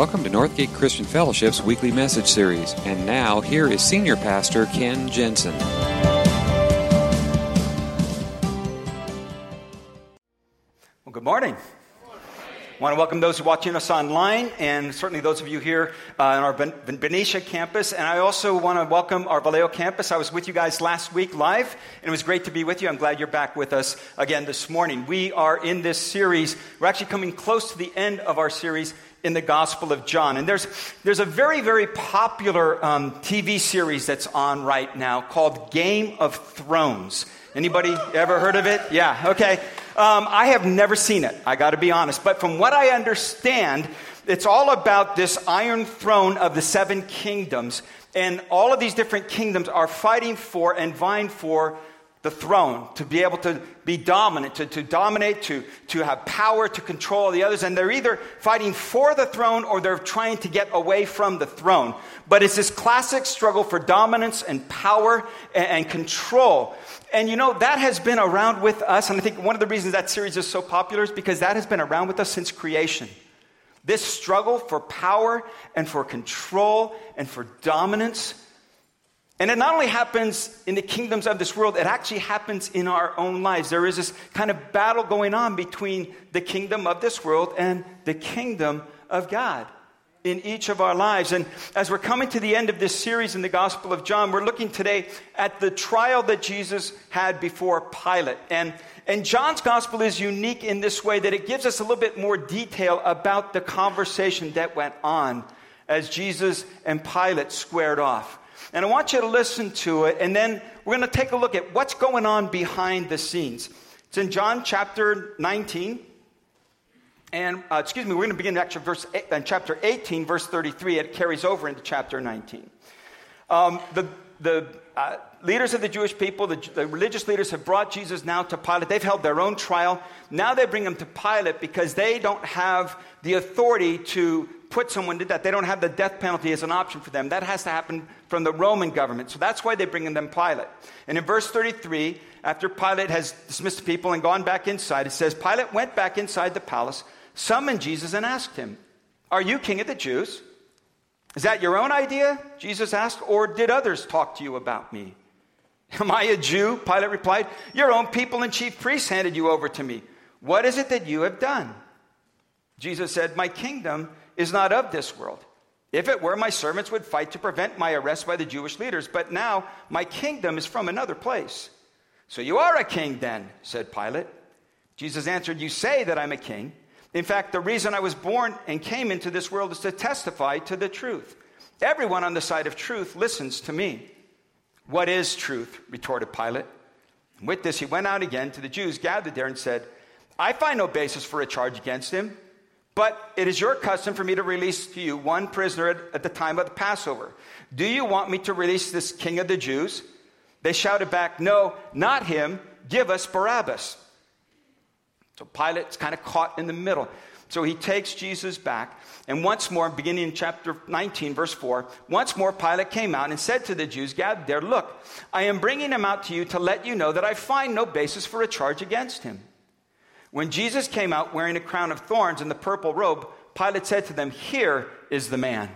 Welcome to Northgate Christian Fellowship's weekly message series. And now, here is Senior Pastor Ken Jensen. Well, good morning. I want to welcome those watching us online and certainly those of you here on our Benicia campus. And I also want to welcome our Vallejo campus. I was with you guys last week live, and it was great to be with you. I'm glad you're back with us again this morning. We are in this series. We're actually coming close to the end of our series in the Gospel of John. And there's a very, very popular TV series that's on right now called Game of Thrones. Anybody ever heard of it? Yeah, okay. I have never seen it, I got to be honest. But from what I understand, it's all about this iron throne of the seven kingdoms. And all of these different kingdoms are fighting for and vying for the throne, to be able to be dominant, to dominate, to have power, to control the others. And they're either fighting for the throne or they're trying to get away from the throne. But it's this classic struggle for dominance and power and control. And you know, that has been around with us. And I think one of the reasons that series is so popular is because that has been around with us since creation. This struggle for power and for control and for dominance. And it not only happens in the kingdoms of this world, it actually happens in our own lives. There is this kind of battle going on between the kingdom of this world and the kingdom of God in each of our lives. And as we're coming to the end of this series in the Gospel of John, we're looking today at the trial that Jesus had before Pilate. And John's Gospel is unique in this way that it gives us a little bit more detail about the conversation that went on as Jesus and Pilate squared off. And I want you to listen to it, and then we're going to take a look at what's going on behind the scenes. It's in John chapter 19, and we're going to begin actually chapter 18, verse 33. It carries over into chapter 19. The leaders of the Jewish people, the religious leaders, have brought Jesus now to Pilate. They've held their own trial. Now they bring him to Pilate because they don't have the authority to put someone to death. They don't have the death penalty as an option for them. That has to happen from the Roman government. So that's why they bring in them Pilate. And in verse 33, after Pilate has dismissed the people and gone back inside, it says, Pilate went back inside the palace, summoned Jesus, and asked him, "Are you king of the Jews?" "Is that your own idea?" Jesus asked, "or did others talk to you about me?" "Am I a Jew?" Pilate replied. "Your own people and chief priests handed you over to me. What is it that you have done?" Jesus said, "My kingdom is not of this world. If it were, my servants would fight to prevent my arrest by the Jewish leaders. But now my kingdom is from another place." "So you are a king then," said Pilate. Jesus answered, "You say that I'm a king. In fact, the reason I was born and came into this world is to testify to the truth. Everyone on the side of truth listens to me." "What is truth?" retorted Pilate. And with this, he went out again to the Jews gathered there and said, "I find no basis for a charge against him. But it is your custom for me to release to you one prisoner at the time of the Passover. Do you want me to release this king of the Jews?" They shouted back, "No, not him. Give us Barabbas." So Pilate's kind of caught in the middle. So he takes Jesus back. And once more, beginning in chapter 19, verse 4, once more Pilate came out and said to the Jews gathered there, "Look, I am bringing him out to you to let you know that I find no basis for a charge against him." When Jesus came out wearing a crown of thorns and the purple robe, Pilate said to them, "Here is the man."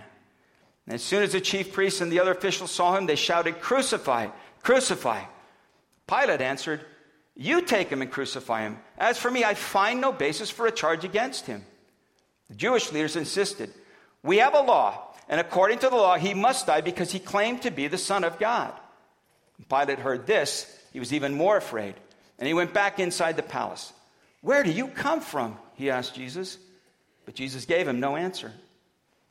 And as soon as the chief priests and the other officials saw him, they shouted, "Crucify, crucify." Pilate answered, "You take him and crucify him. As for me, I find no basis for a charge against him." The Jewish leaders insisted, "We have a law, and according to the law, he must die because he claimed to be the Son of God." When Pilate heard this, he was even more afraid, and he went back inside the palace. "Where do you come from?" he asked Jesus. But Jesus gave him no answer.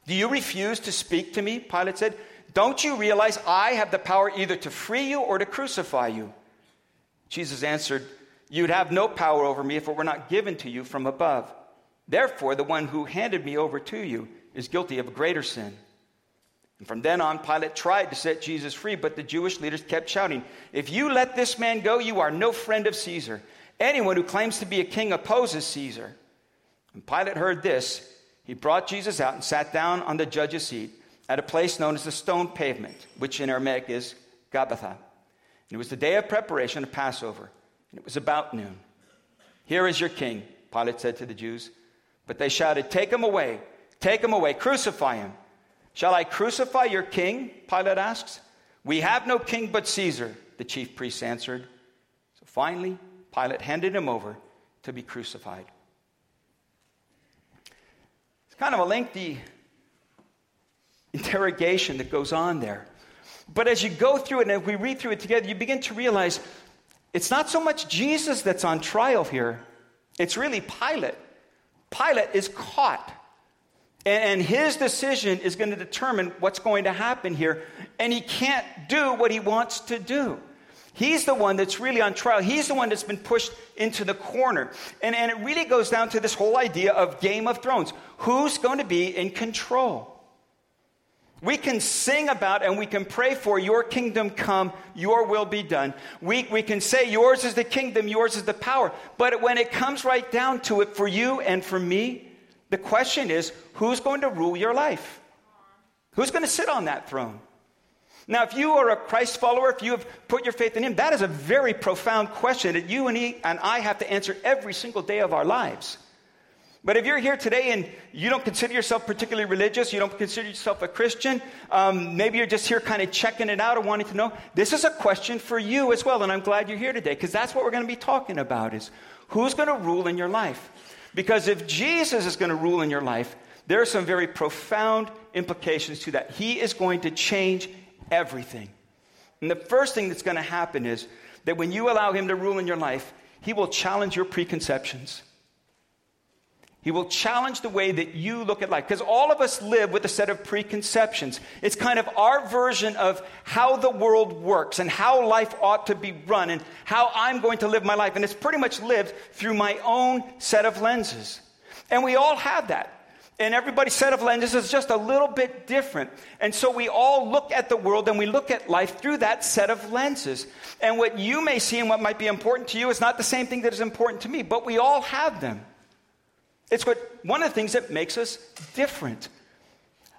"Do you refuse to speak to me?" Pilate said. "Don't you realize I have the power either to free you or to crucify you?" Jesus answered, "You'd have no power over me if it were not given to you from above. Therefore, the one who handed me over to you is guilty of a greater sin." And from then on, Pilate tried to set Jesus free, but the Jewish leaders kept shouting, "If you let this man go, you are no friend of Caesar. Anyone who claims to be a king opposes Caesar." When Pilate heard this, he brought Jesus out and sat down on the judge's seat at a place known as the Stone Pavement, which in Aramaic is Gabbatha. And it was the day of preparation of Passover, and it was about noon. "Here is your king," Pilate said to the Jews. But they shouted, "Take him away. Take him away. Crucify him. Shall I crucify your king? Pilate asks. We have no king but Caesar, the chief priests answered. So finally, Pilate handed him over to be crucified. It's kind of a lengthy interrogation that goes on there. But as you go through it and as we read through it together, you begin to realize it's not so much Jesus that's on trial here. It's really Pilate. Pilate is caught. And his decision is going to determine what's going to happen here. And he can't do what he wants to do. He's the one that's really on trial. He's the one that's been pushed into the corner. And it really goes down to this whole idea of Game of Thrones. Who's going to be in control? We can sing about and we can pray for your kingdom come, your will be done. We can say yours is the kingdom, yours is the power. But when it comes right down to it for you and for me, the question is, who's going to rule your life? Who's going to sit on that throne? Now, if you are a Christ follower, if you have put your faith in him, that is a very profound question that you and he and I have to answer every single day of our lives. But if you're here today and you don't consider yourself particularly religious, you don't consider yourself a Christian, maybe you're just here kind of checking it out or wanting to know, this is a question for you as well, and I'm glad you're here today, because that's what we're going to be talking about is who's going to rule in your life? Because if Jesus is going to rule in your life, there are some very profound implications to that. He is going to change everything. And the first thing that's going to happen is that when you allow him to rule in your life, he will challenge your preconceptions. He will challenge the way that you look at life. Because all of us live with a set of preconceptions. It's kind of our version of how the world works and how life ought to be run and how I'm going to live my life. And it's pretty much lived through my own set of lenses. And we all have that. And everybody's set of lenses is just a little bit different. And so we all look at the world and we look at life through that set of lenses. And what you may see and what might be important to you is not the same thing that is important to me. But we all have them. It's one of the things that makes us different.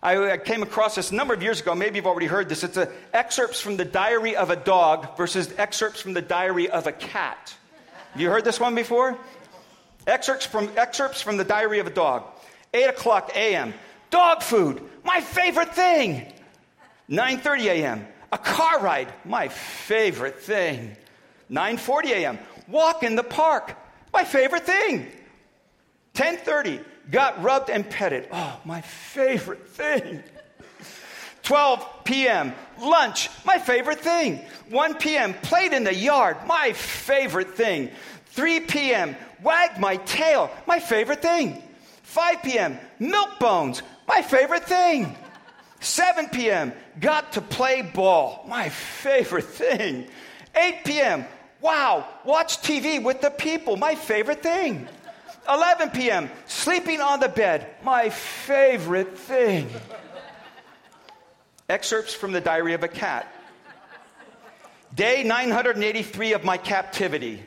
I came across this a number of years ago. Maybe you've already heard this. It's excerpts from the diary of a dog versus excerpts from the diary of a cat. You heard this one before? Excerpts from the diary of a dog. 8 o'clock a.m. Dog food, my favorite thing. 9:30 a.m. A car ride, my favorite thing. 9:40 a.m. Walk in the park, my favorite thing. 10:30, got rubbed and petted. Oh, my favorite thing. 12 p.m., lunch, my favorite thing. 1 p.m., played in the yard, my favorite thing. 3 p.m., wagged my tail, my favorite thing. 5 p.m., milk bones, my favorite thing. 7 p.m., got to play ball, my favorite thing. 8 p.m., wow, watch TV with the people, my favorite thing. 11 p.m., sleeping on the bed, my favorite thing. Excerpts from the diary of a cat. Day 983 of my captivity.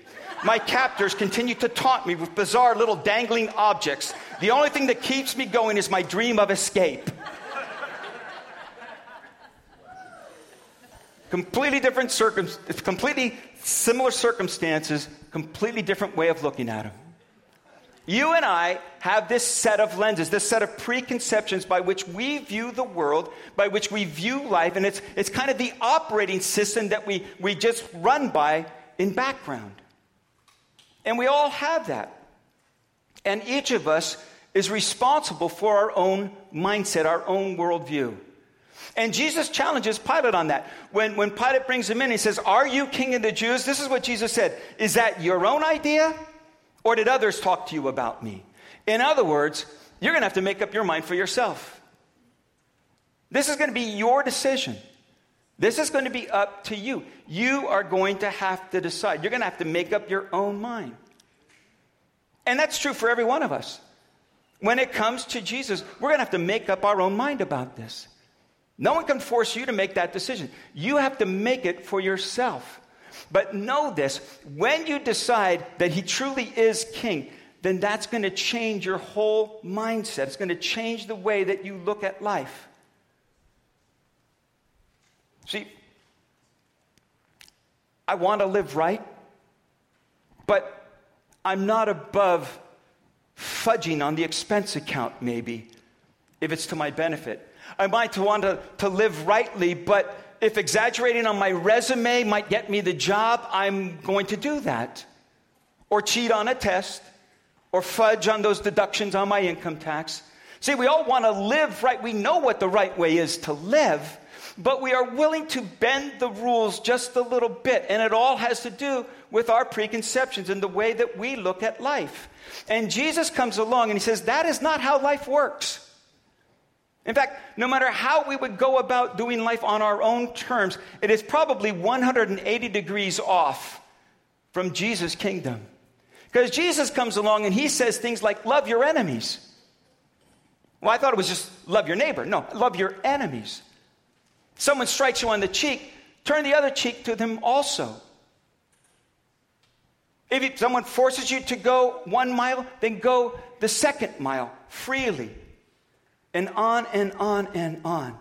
My captors continue to taunt me with bizarre little dangling objects. The only thing that keeps me going is my dream of escape. Completely similar circumstances, completely different way of looking at them. You and I have this set of lenses, this set of preconceptions by which we view the world, by which we view life, and it's kind of the operating system that we just run by in background. And we all have that. And each of us is responsible for our own mindset, our own worldview. And Jesus challenges Pilate on that. When Pilate brings him in, he says, "Are you king of the Jews?" This is what Jesus said. "Is that your own idea? Or did others talk to you about me?" In other words, you're going to have to make up your mind for yourself. This is going to be your decision. This is going to be up to you. You are going to have to decide. You're going to have to make up your own mind. And that's true for every one of us. When it comes to Jesus, we're going to have to make up our own mind about this. No one can force you to make that decision. You have to make it for yourself. But know this, when you decide that he truly is king, then that's going to change your whole mindset. It's going to change the way that you look at life. See, I want to live right, but I'm not above fudging on the expense account maybe if it's to my benefit. I might want to live rightly, but if exaggerating on my resume might get me the job, I'm going to do that. Or cheat on a test, or fudge on those deductions on my income tax. See, we all want to live right. We know what the right way is to live, but we are willing to bend the rules just a little bit, and it all has to do with our preconceptions and the way that we look at life. And Jesus comes along and he says, that is not how life works. In fact, no matter how we would go about doing life on our own terms, it is probably 180 degrees off from Jesus' kingdom. Because Jesus comes along and he says things like, love your enemies. Well, I thought it was just love your neighbor. No, love your enemies. Someone strikes you on the cheek, turn the other cheek to them also. If someone forces you to go 1 mile, then go the second mile freely. And on and on and on.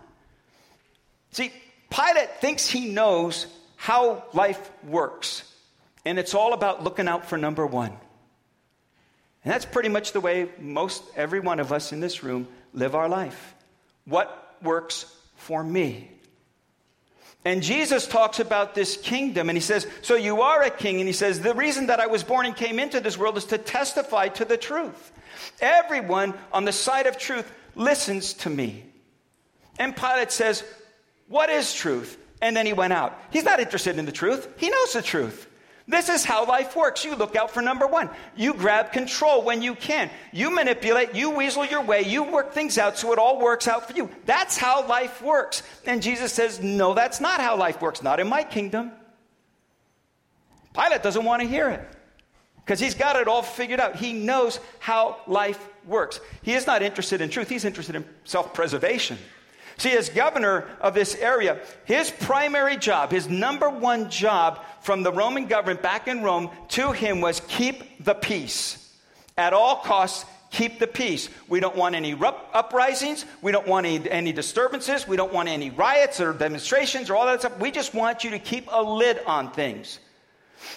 See, Pilate thinks he knows how life works. And it's all about looking out for number one. And that's pretty much the way most every one of us in this room live our life. What works for me? And Jesus talks about this kingdom, and he says, so you are a king. And he says, the reason that I was born and came into this world is to testify to the truth. Everyone on the side of truth listens to me. And Pilate says, what is truth? And then he went out. He's not interested in the truth. He knows the truth. This is how life works. You look out for number one. You grab control when you can. You manipulate. You weasel your way. You work things out so it all works out for you. That's how life works. And Jesus says, no, that's not how life works. Not in my kingdom. Pilate doesn't want to hear it because he's got it all figured out. He knows how life works. He is not interested in truth. He's interested in self-preservation. See, as governor of this area, his primary job, his number one job from the Roman government back in Rome to him was keep the peace. At all costs, keep the peace. We don't want any uprisings. We don't want any disturbances. We don't want any riots or demonstrations or all that stuff. We just want you to keep a lid on things.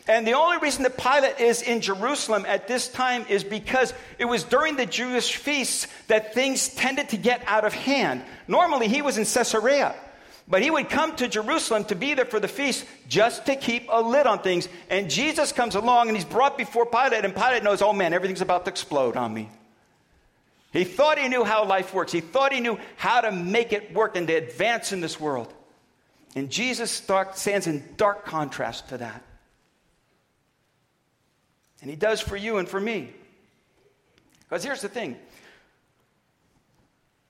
And the only reason that Pilate is in Jerusalem at this time is because it was during the Jewish feasts that things tended to get out of hand. Normally, he was in Caesarea, but he would come to Jerusalem to be there for the feast just to keep a lid on things. And Jesus comes along and he's brought before Pilate, and Pilate knows, oh man, everything's about to explode on me. He thought he knew how life works. He thought he knew how to make it work and to advance in this world. And Jesus stands in stark contrast to that. And he does for you and for me. Because here's the thing.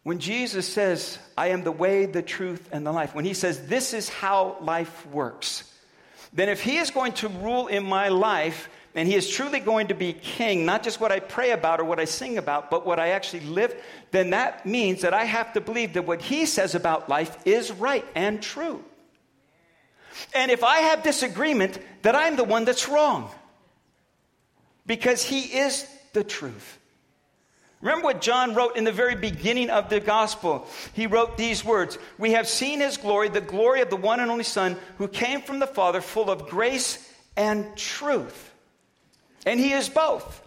When Jesus says, I am the way, the truth, and the life, when he says, this is how life works, then if he is going to rule in my life, and he is truly going to be king, not just what I pray about or what I sing about, but what I actually live, then that means that I have to believe that what he says about life is right and true. And if I have disagreement, that I'm the one that's wrong. Because he is the truth. Remember what John wrote in the very beginning of the gospel. He wrote these words, we have seen his glory, the glory of the one and only Son, who came from the Father, full of grace and truth. And he is both.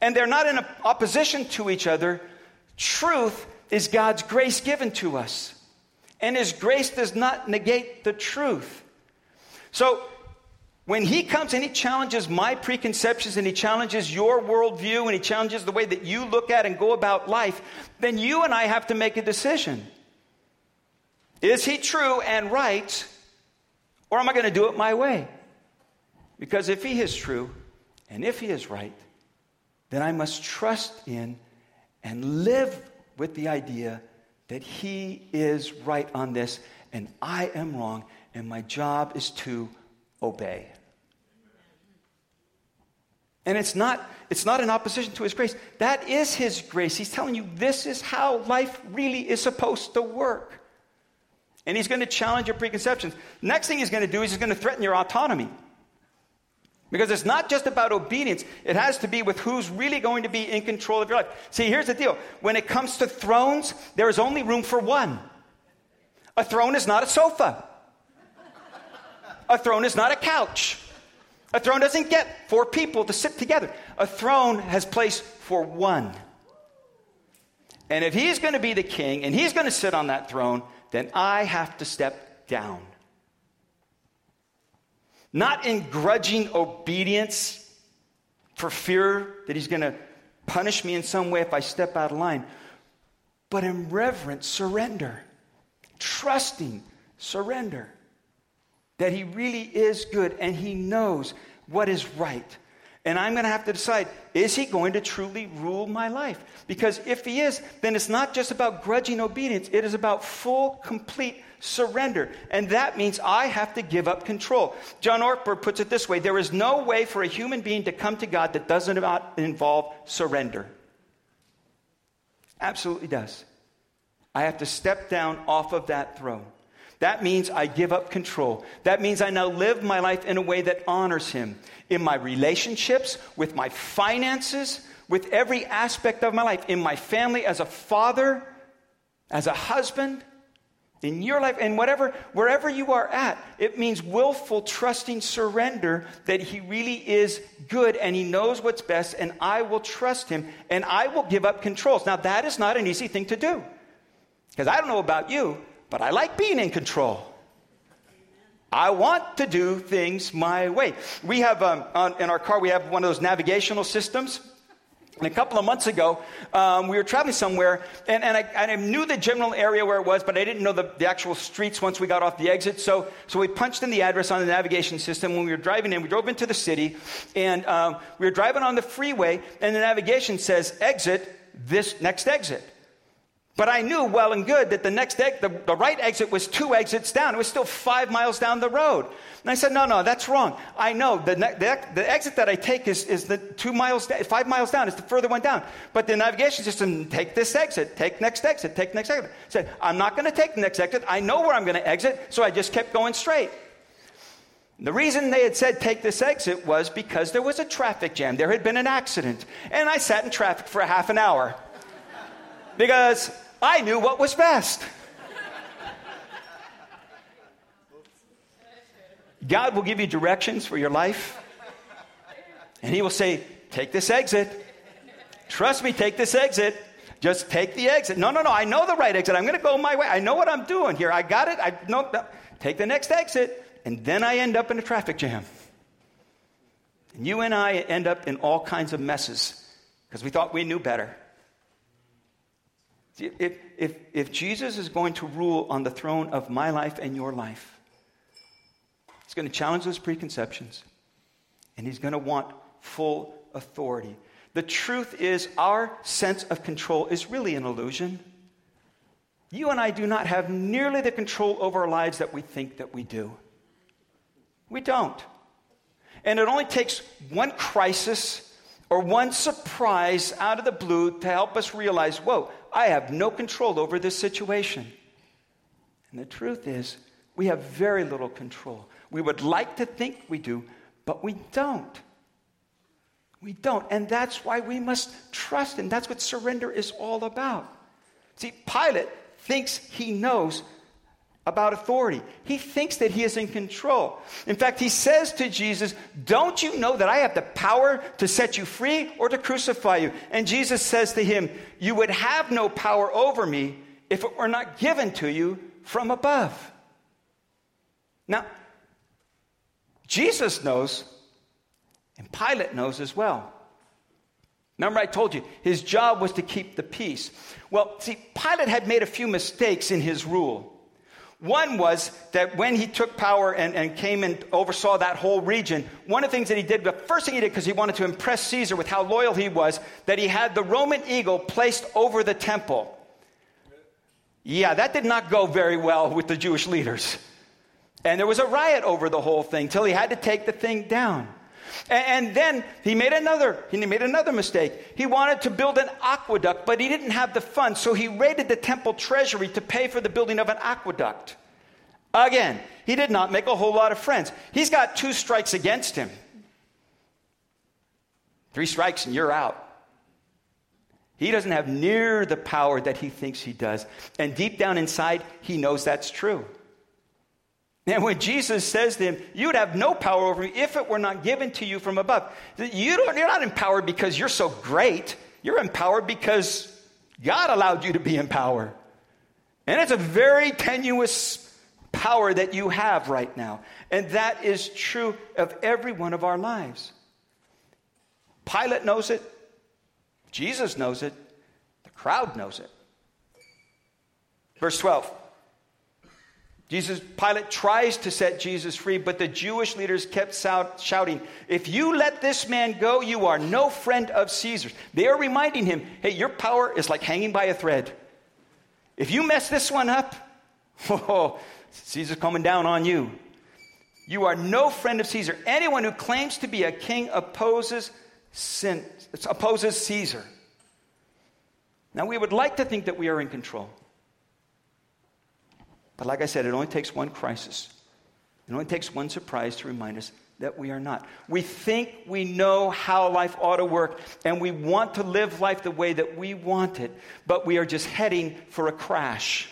And they're not in opposition to each other. Truth is God's grace given to us. And his grace does not negate the truth. So, when he comes and he challenges my preconceptions and he challenges your worldview and he challenges the way that you look at and go about life, then you and I have to make a decision. Is he true and right, or am I going to do it my way? Because if he is true and if he is right, then I must trust in and live with the idea that he is right on this and I am wrong, and my job is to obey. And it's not in opposition to his grace. That is his grace. He's telling you this is how life really is supposed to work. And he's going to challenge your preconceptions. Next thing he's going to do is he's going to threaten your autonomy. Because it's not just about obedience. It has to be with who's really going to be in control of your life. See, here's the deal. When it comes to thrones, there is only room for one. A throne is not a sofa. A throne is not a couch. A throne doesn't get 4 people to sit together. A throne has place for one. And if he's going to be the king and he's going to sit on that throne, then I have to step down. Not in grudging obedience for fear that he's going to punish me in some way if I step out of line, but in reverent surrender, trusting surrender that he really is good and he knows what is right. And I'm going to have to decide, is he going to truly rule my life? Because if he is, then it's not just about grudging obedience. It is about full, complete surrender. And that means I have to give up control. John Ortberg puts it this way: there is no way for a human being to come to God that does not involve surrender. Absolutely does. I have to step down off of that throne. That means I give up control. That means I now live my life in a way that honors him. In my relationships, with my finances, with every aspect of my life. In my family, as a father, as a husband, in your life, and whatever, wherever you are at. It means willful, trusting surrender that he really is good and he knows what's best, and I will trust him and I will give up controls. Now, that is not an easy thing to do, because I don't know about you, but I like being in control. I want to do things my way. We have, in our car, we have one of those navigational systems. And a couple of months ago, we were traveling somewhere, and I knew the general area where it was, but I didn't know the actual streets once we got off the exit. So we punched in the address on the navigation system. When we were driving in, we drove into the city, and we were driving on the freeway, and the navigation says, exit this next exit. But I knew well and good that the next the right exit was 2 exits down. It was still 5 miles down the road. And I said, no, that's wrong. I know the exit that I take is the 5 miles down. It's the further one down. But the navigation system, take this exit, take next exit, take next exit. I said, I'm not going to take the next exit. I know where I'm going to exit, so I just kept going straight. The reason they had said take this exit was because there was a traffic jam. There had been an accident. And I sat in traffic for a half an hour because I knew what was best. God will give you directions for your life. And he will say, take this exit. Trust me, take this exit. Just take the exit. No, I know the right exit. I'm going to go my way. I know what I'm doing here. I got it. I know. Take the next exit. And then I end up in a traffic jam. And you and I end up in all kinds of messes because we thought we knew better. If Jesus is going to rule on the throne of my life and your life, he's going to challenge those preconceptions, and he's going to want full authority. The truth is, our sense of control is really an illusion. You and I do not have nearly the control over our lives that we think that we do. We don't. And it only takes one crisis or one surprise out of the blue to help us realize, whoa, I have no control over this situation. And the truth is, we have very little control. We would like to think we do, but we don't. We don't. And that's why we must trust him. That's what surrender is all about. See, Pilate thinks he knows about authority. He thinks that he is in control. In fact, he says to Jesus, don't you know that I have the power to set you free or to crucify you? And Jesus says to him, you would have no power over me if it were not given to you from above. Now, Jesus knows, and Pilate knows as well. Remember, I told you, his job was to keep the peace. Well, see, Pilate had made a few mistakes in his rule. One was that when he took power and came and oversaw that whole region, one of the things that he did, the first thing he did, because he wanted to impress Caesar with how loyal he was, that he had the Roman eagle placed over the temple. Yeah, that did not go very well with the Jewish leaders. And there was a riot over the whole thing till he had to take the thing down. And then he made another mistake. He wanted to build an aqueduct, but he didn't have the funds, so he raided the temple treasury to pay for the building of an aqueduct. Again, he did not make a whole lot of friends. He's got 2 strikes against him. 3 strikes and you're out. He doesn't have near the power that he thinks he does. And deep down inside, he knows that's true. And when Jesus says to him, you would have no power over me if it were not given to you from above. You're not empowered because you're so great. You're empowered because God allowed you to be in power. And it's a very tenuous power that you have right now. And that is true of every one of our lives. Pilate knows it. Jesus knows it. The crowd knows it. Verse 12. Pilate tries to set Jesus free, but the Jewish leaders kept shouting, "If you let this man go, you are no friend of Caesar's." They are reminding him, hey, your power is like hanging by a thread. If you mess this one up, oh, Caesar's coming down on you. You are no friend of Caesar. Anyone who claims to be a king opposes Caesar. Now, we would like to think that we are in control. But like I said, it only takes one crisis. It only takes one surprise to remind us that we are not. We think we know how life ought to work, and we want to live life the way that we want it, but we are just heading for a crash.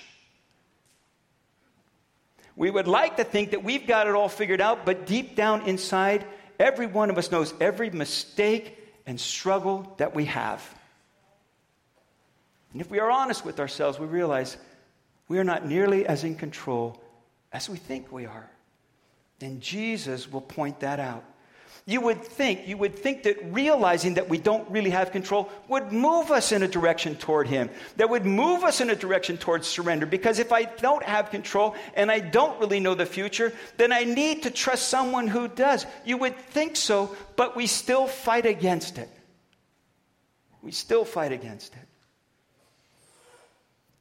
We would like to think that we've got it all figured out, but deep down inside, every one of us knows every mistake and struggle that we have. And if we are honest with ourselves, we realize we are not nearly as in control as we think we are. And Jesus will point that out. You would think that realizing that we don't really have control would move us in a direction toward him. That would move us in a direction towards surrender. Because if I don't have control and I don't really know the future, then I need to trust someone who does. You would think so, but we still fight against it.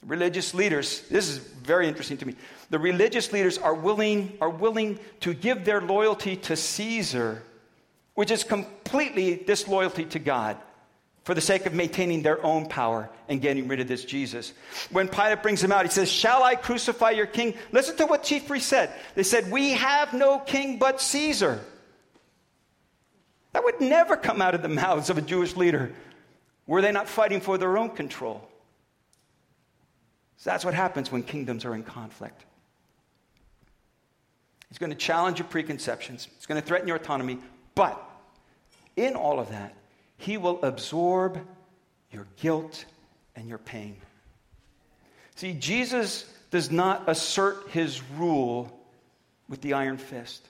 Religious leaders, this is very interesting to me. The religious leaders are willing to give their loyalty to Caesar, which is completely disloyalty to God, for the sake of maintaining their own power and getting rid of this Jesus. When Pilate brings him out, he says, "Shall I crucify your king?" Listen to what chief priests said. They said, "We have no king but Caesar." That would never come out of the mouths of a Jewish leader were they not fighting for their own control. So that's what happens when kingdoms are in conflict. It's going to challenge your preconceptions. It's going to threaten your autonomy. But in all of that, he will absorb your guilt and your pain. See, Jesus does not assert his rule with the iron fist.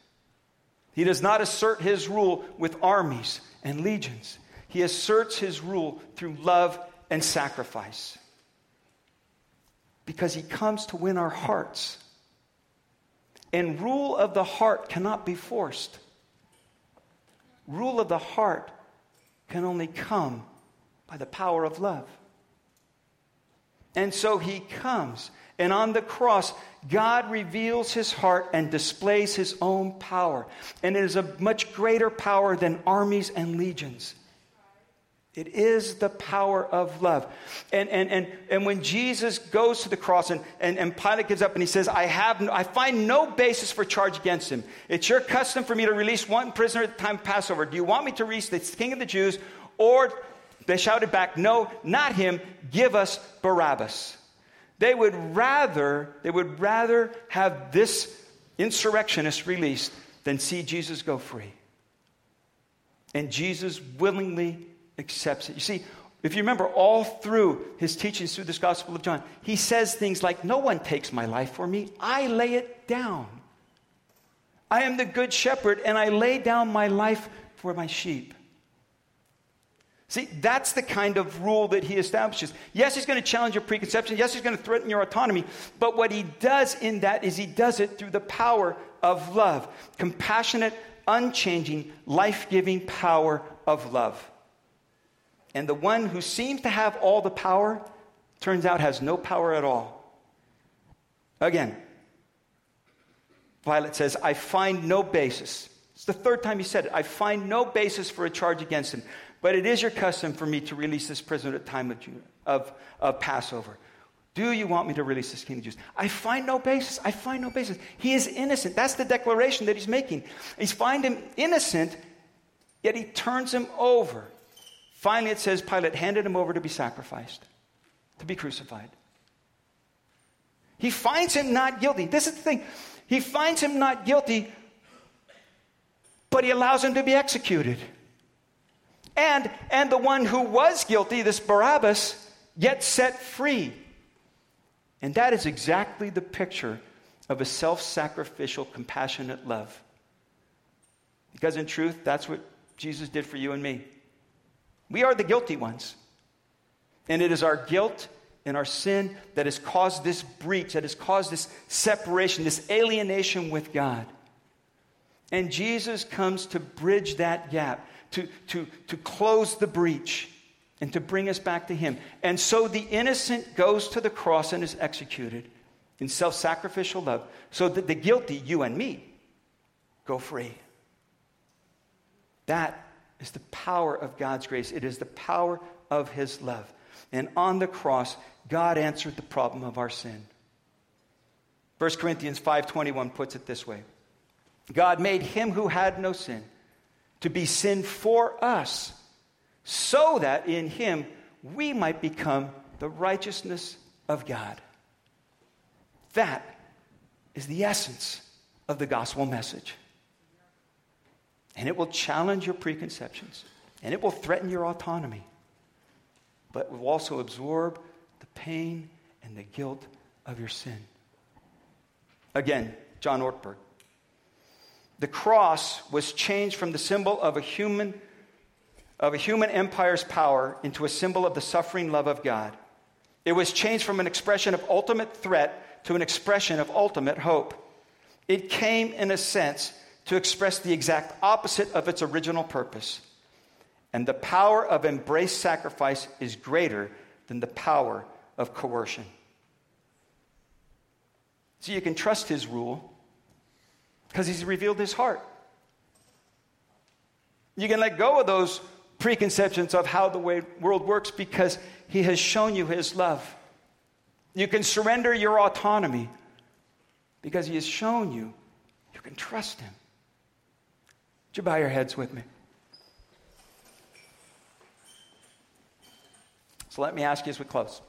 He does not assert his rule with armies and legions. He asserts his rule through love and sacrifice. Because he comes to win our hearts. And rule of the heart cannot be forced. Rule of the heart can only come by the power of love. And so he comes. And on the cross, God reveals his heart and displays his own power. And it is a much greater power than armies and legions. It is the power of love. And when Jesus goes to the cross and Pilate gives up and he says, I find no basis for charge against him. It's your custom for me to release one prisoner at the time of Passover. Do you want me to release the king of the Jews? Or they shouted back, "No, not him. Give us Barabbas." They would rather have this insurrectionist released than see Jesus go free. And Jesus willingly accepts it. You see, if you remember all through his teachings through this Gospel of John, he says things like, "No one takes my life for me. I lay it down. I am the good shepherd, and I lay down my life for my sheep." See, that's the kind of rule that he establishes. Yes, he's going to challenge your preconception. Yes, he's going to threaten your autonomy. But what he does in that is he does it through the power of love. Compassionate, unchanging, life-giving power of love. And the one who seems to have all the power, turns out has no power at all. Again, Pilate says, "I find no basis." It's the third time he said it. "I find no basis for a charge against him. But it is your custom for me to release this prisoner at the time of Passover. Do you want me to release this king of Jews?" I find no basis. I find no basis. He is innocent. That's the declaration that he's making. He's find him innocent, yet he turns him over. Finally, it says Pilate handed him over to be sacrificed, to be crucified. He finds him not guilty. This is the thing. He finds him not guilty, but he allows him to be executed. And the one who was guilty, this Barabbas, yet set free. And that is exactly the picture of a self-sacrificial, compassionate love. Because in truth, that's what Jesus did for you and me. We are the guilty ones. And it is our guilt and our sin that has caused this breach, that has caused this separation, this alienation with God. And Jesus comes to bridge that gap, to close the breach, and to bring us back to Him. And so the innocent goes to the cross and is executed in self-sacrificial love, so that the guilty, you and me, go free. That is the power of God's grace. It is the power of His love. And on the cross, God answered the problem of our sin. 1 Corinthians 5:21 puts it this way. God made Him who had no sin to be sin for us, so that in Him we might become the righteousness of God. That is the essence of the gospel message. And it will challenge your preconceptions, and it will threaten your autonomy, but will also absorb the pain and the guilt of your sin. Again, John Ortberg. The cross was changed from the symbol of a human empire's power into a symbol of the suffering love of God. It was changed from an expression of ultimate threat to an expression of ultimate hope. It came, in a sense, to express the exact opposite of its original purpose. And the power of embraced sacrifice is greater than the power of coercion. So you can trust His rule because He's revealed His heart. You can let go of those preconceptions of how the world works because He has shown you His love. You can surrender your autonomy because He has shown you you can trust Him. Would you bow your heads with me? So let me ask you as we close.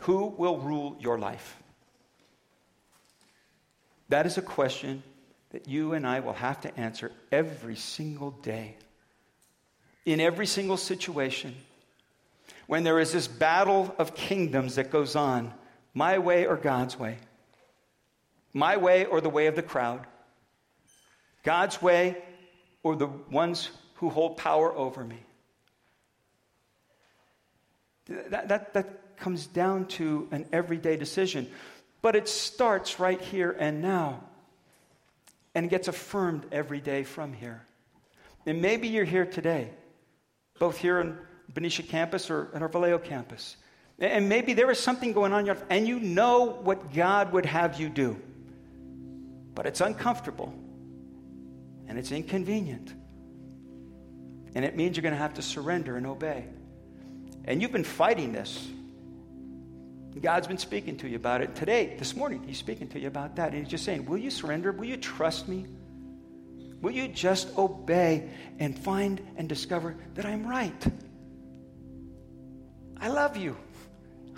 Who will rule your life? That is a question that you and I will have to answer every single day, in every single situation. When there is this battle of kingdoms that goes on, my way or God's way, my way or the way of the crowd, God's way or the ones who hold power over me. That comes down to an everyday decision. But it starts right here and now and gets affirmed every day from here. And maybe you're here today, both here in Benicia campus or in our Vallejo campus. And maybe there is something going on in your life and you know what God would have you do. But it's uncomfortable and it's inconvenient. And it means you're going to have to surrender and obey. And you've been fighting this. God's been speaking to you about it. Today, this morning, He's speaking to you about that. And He's just saying, will you surrender? Will you trust me? Will you just obey and find and discover that I'm right? I love you.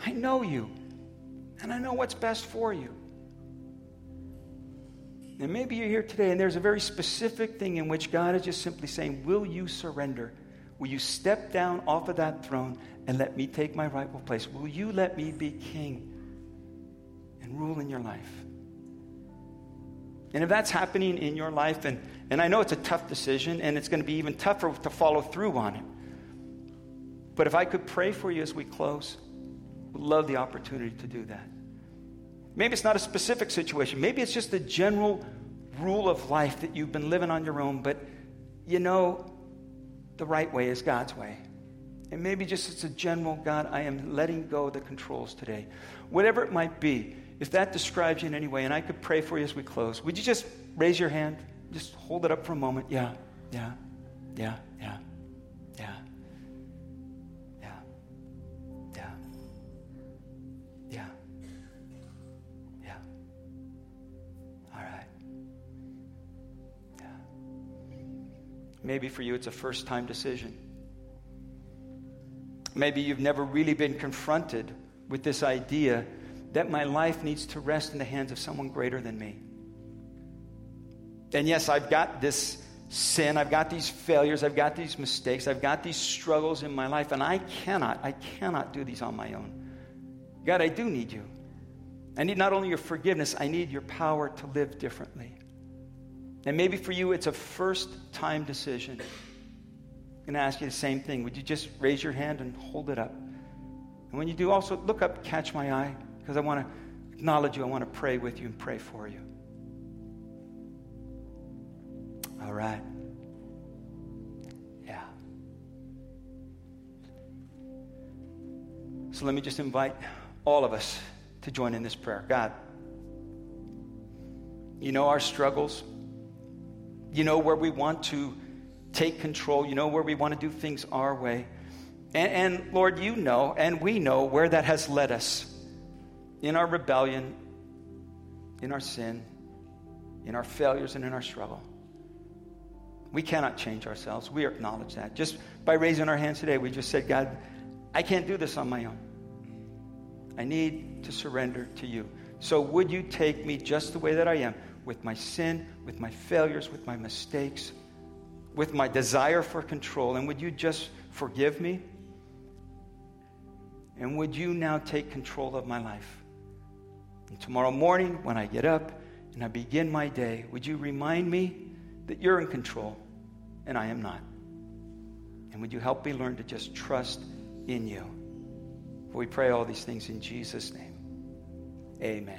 I know you. And I know what's best for you. And maybe you're here today and there's a very specific thing in which God is just simply saying, will you surrender? Will you step down off of that throne and let me take my rightful place? Will you let me be king and rule in your life? And if that's happening in your life, and I know it's a tough decision, and it's going to be even tougher to follow through on it. But if I could pray for you as we close, I would love the opportunity to do that. Maybe it's not a specific situation. Maybe it's just the general rule of life that you've been living on your own, but you know, the right way is God's way. And maybe just it's a general, God, I am letting go of the controls today. Whatever it might be, if that describes you in any way, and I could pray for you as we close, would you just raise your hand? Just hold it up for a moment. Yeah. All right. Maybe for you, it's a first-time decision. Maybe you've never really been confronted with this idea that my life needs to rest in the hands of someone greater than me. And yes, I've got this sin, I've got these failures, I've got these mistakes, I've got these struggles in my life, and I cannot do these on my own. God, I do need you. I need not only your forgiveness, I need your power to live differently. And maybe for you, it's a first-time decision. I'm going to ask you the same thing. Would you just raise your hand and hold it up? And when you do, also look up, catch my eye, because I want to acknowledge you. I want to pray with you and pray for you. All right. Yeah. So let me just invite all of us to join in this prayer. God, you know our struggles. You know where we want to take control. You know where we want to do things our way. And Lord, you know, and we know where that has led us in our rebellion, in our sin, in our failures, and in our struggle. We cannot change ourselves. We acknowledge that. Just by raising our hands today, we just said, God, I can't do this on my own. I need to surrender to you. So would you take me just the way that I am, with my sin, with my failures, with my mistakes, with my desire for control, and would you just forgive me? And would you now take control of my life? And tomorrow morning, when I get up and I begin my day, would you remind me that you're in control and I am not? And would you help me learn to just trust in you? We pray all these things in Jesus' name. Amen.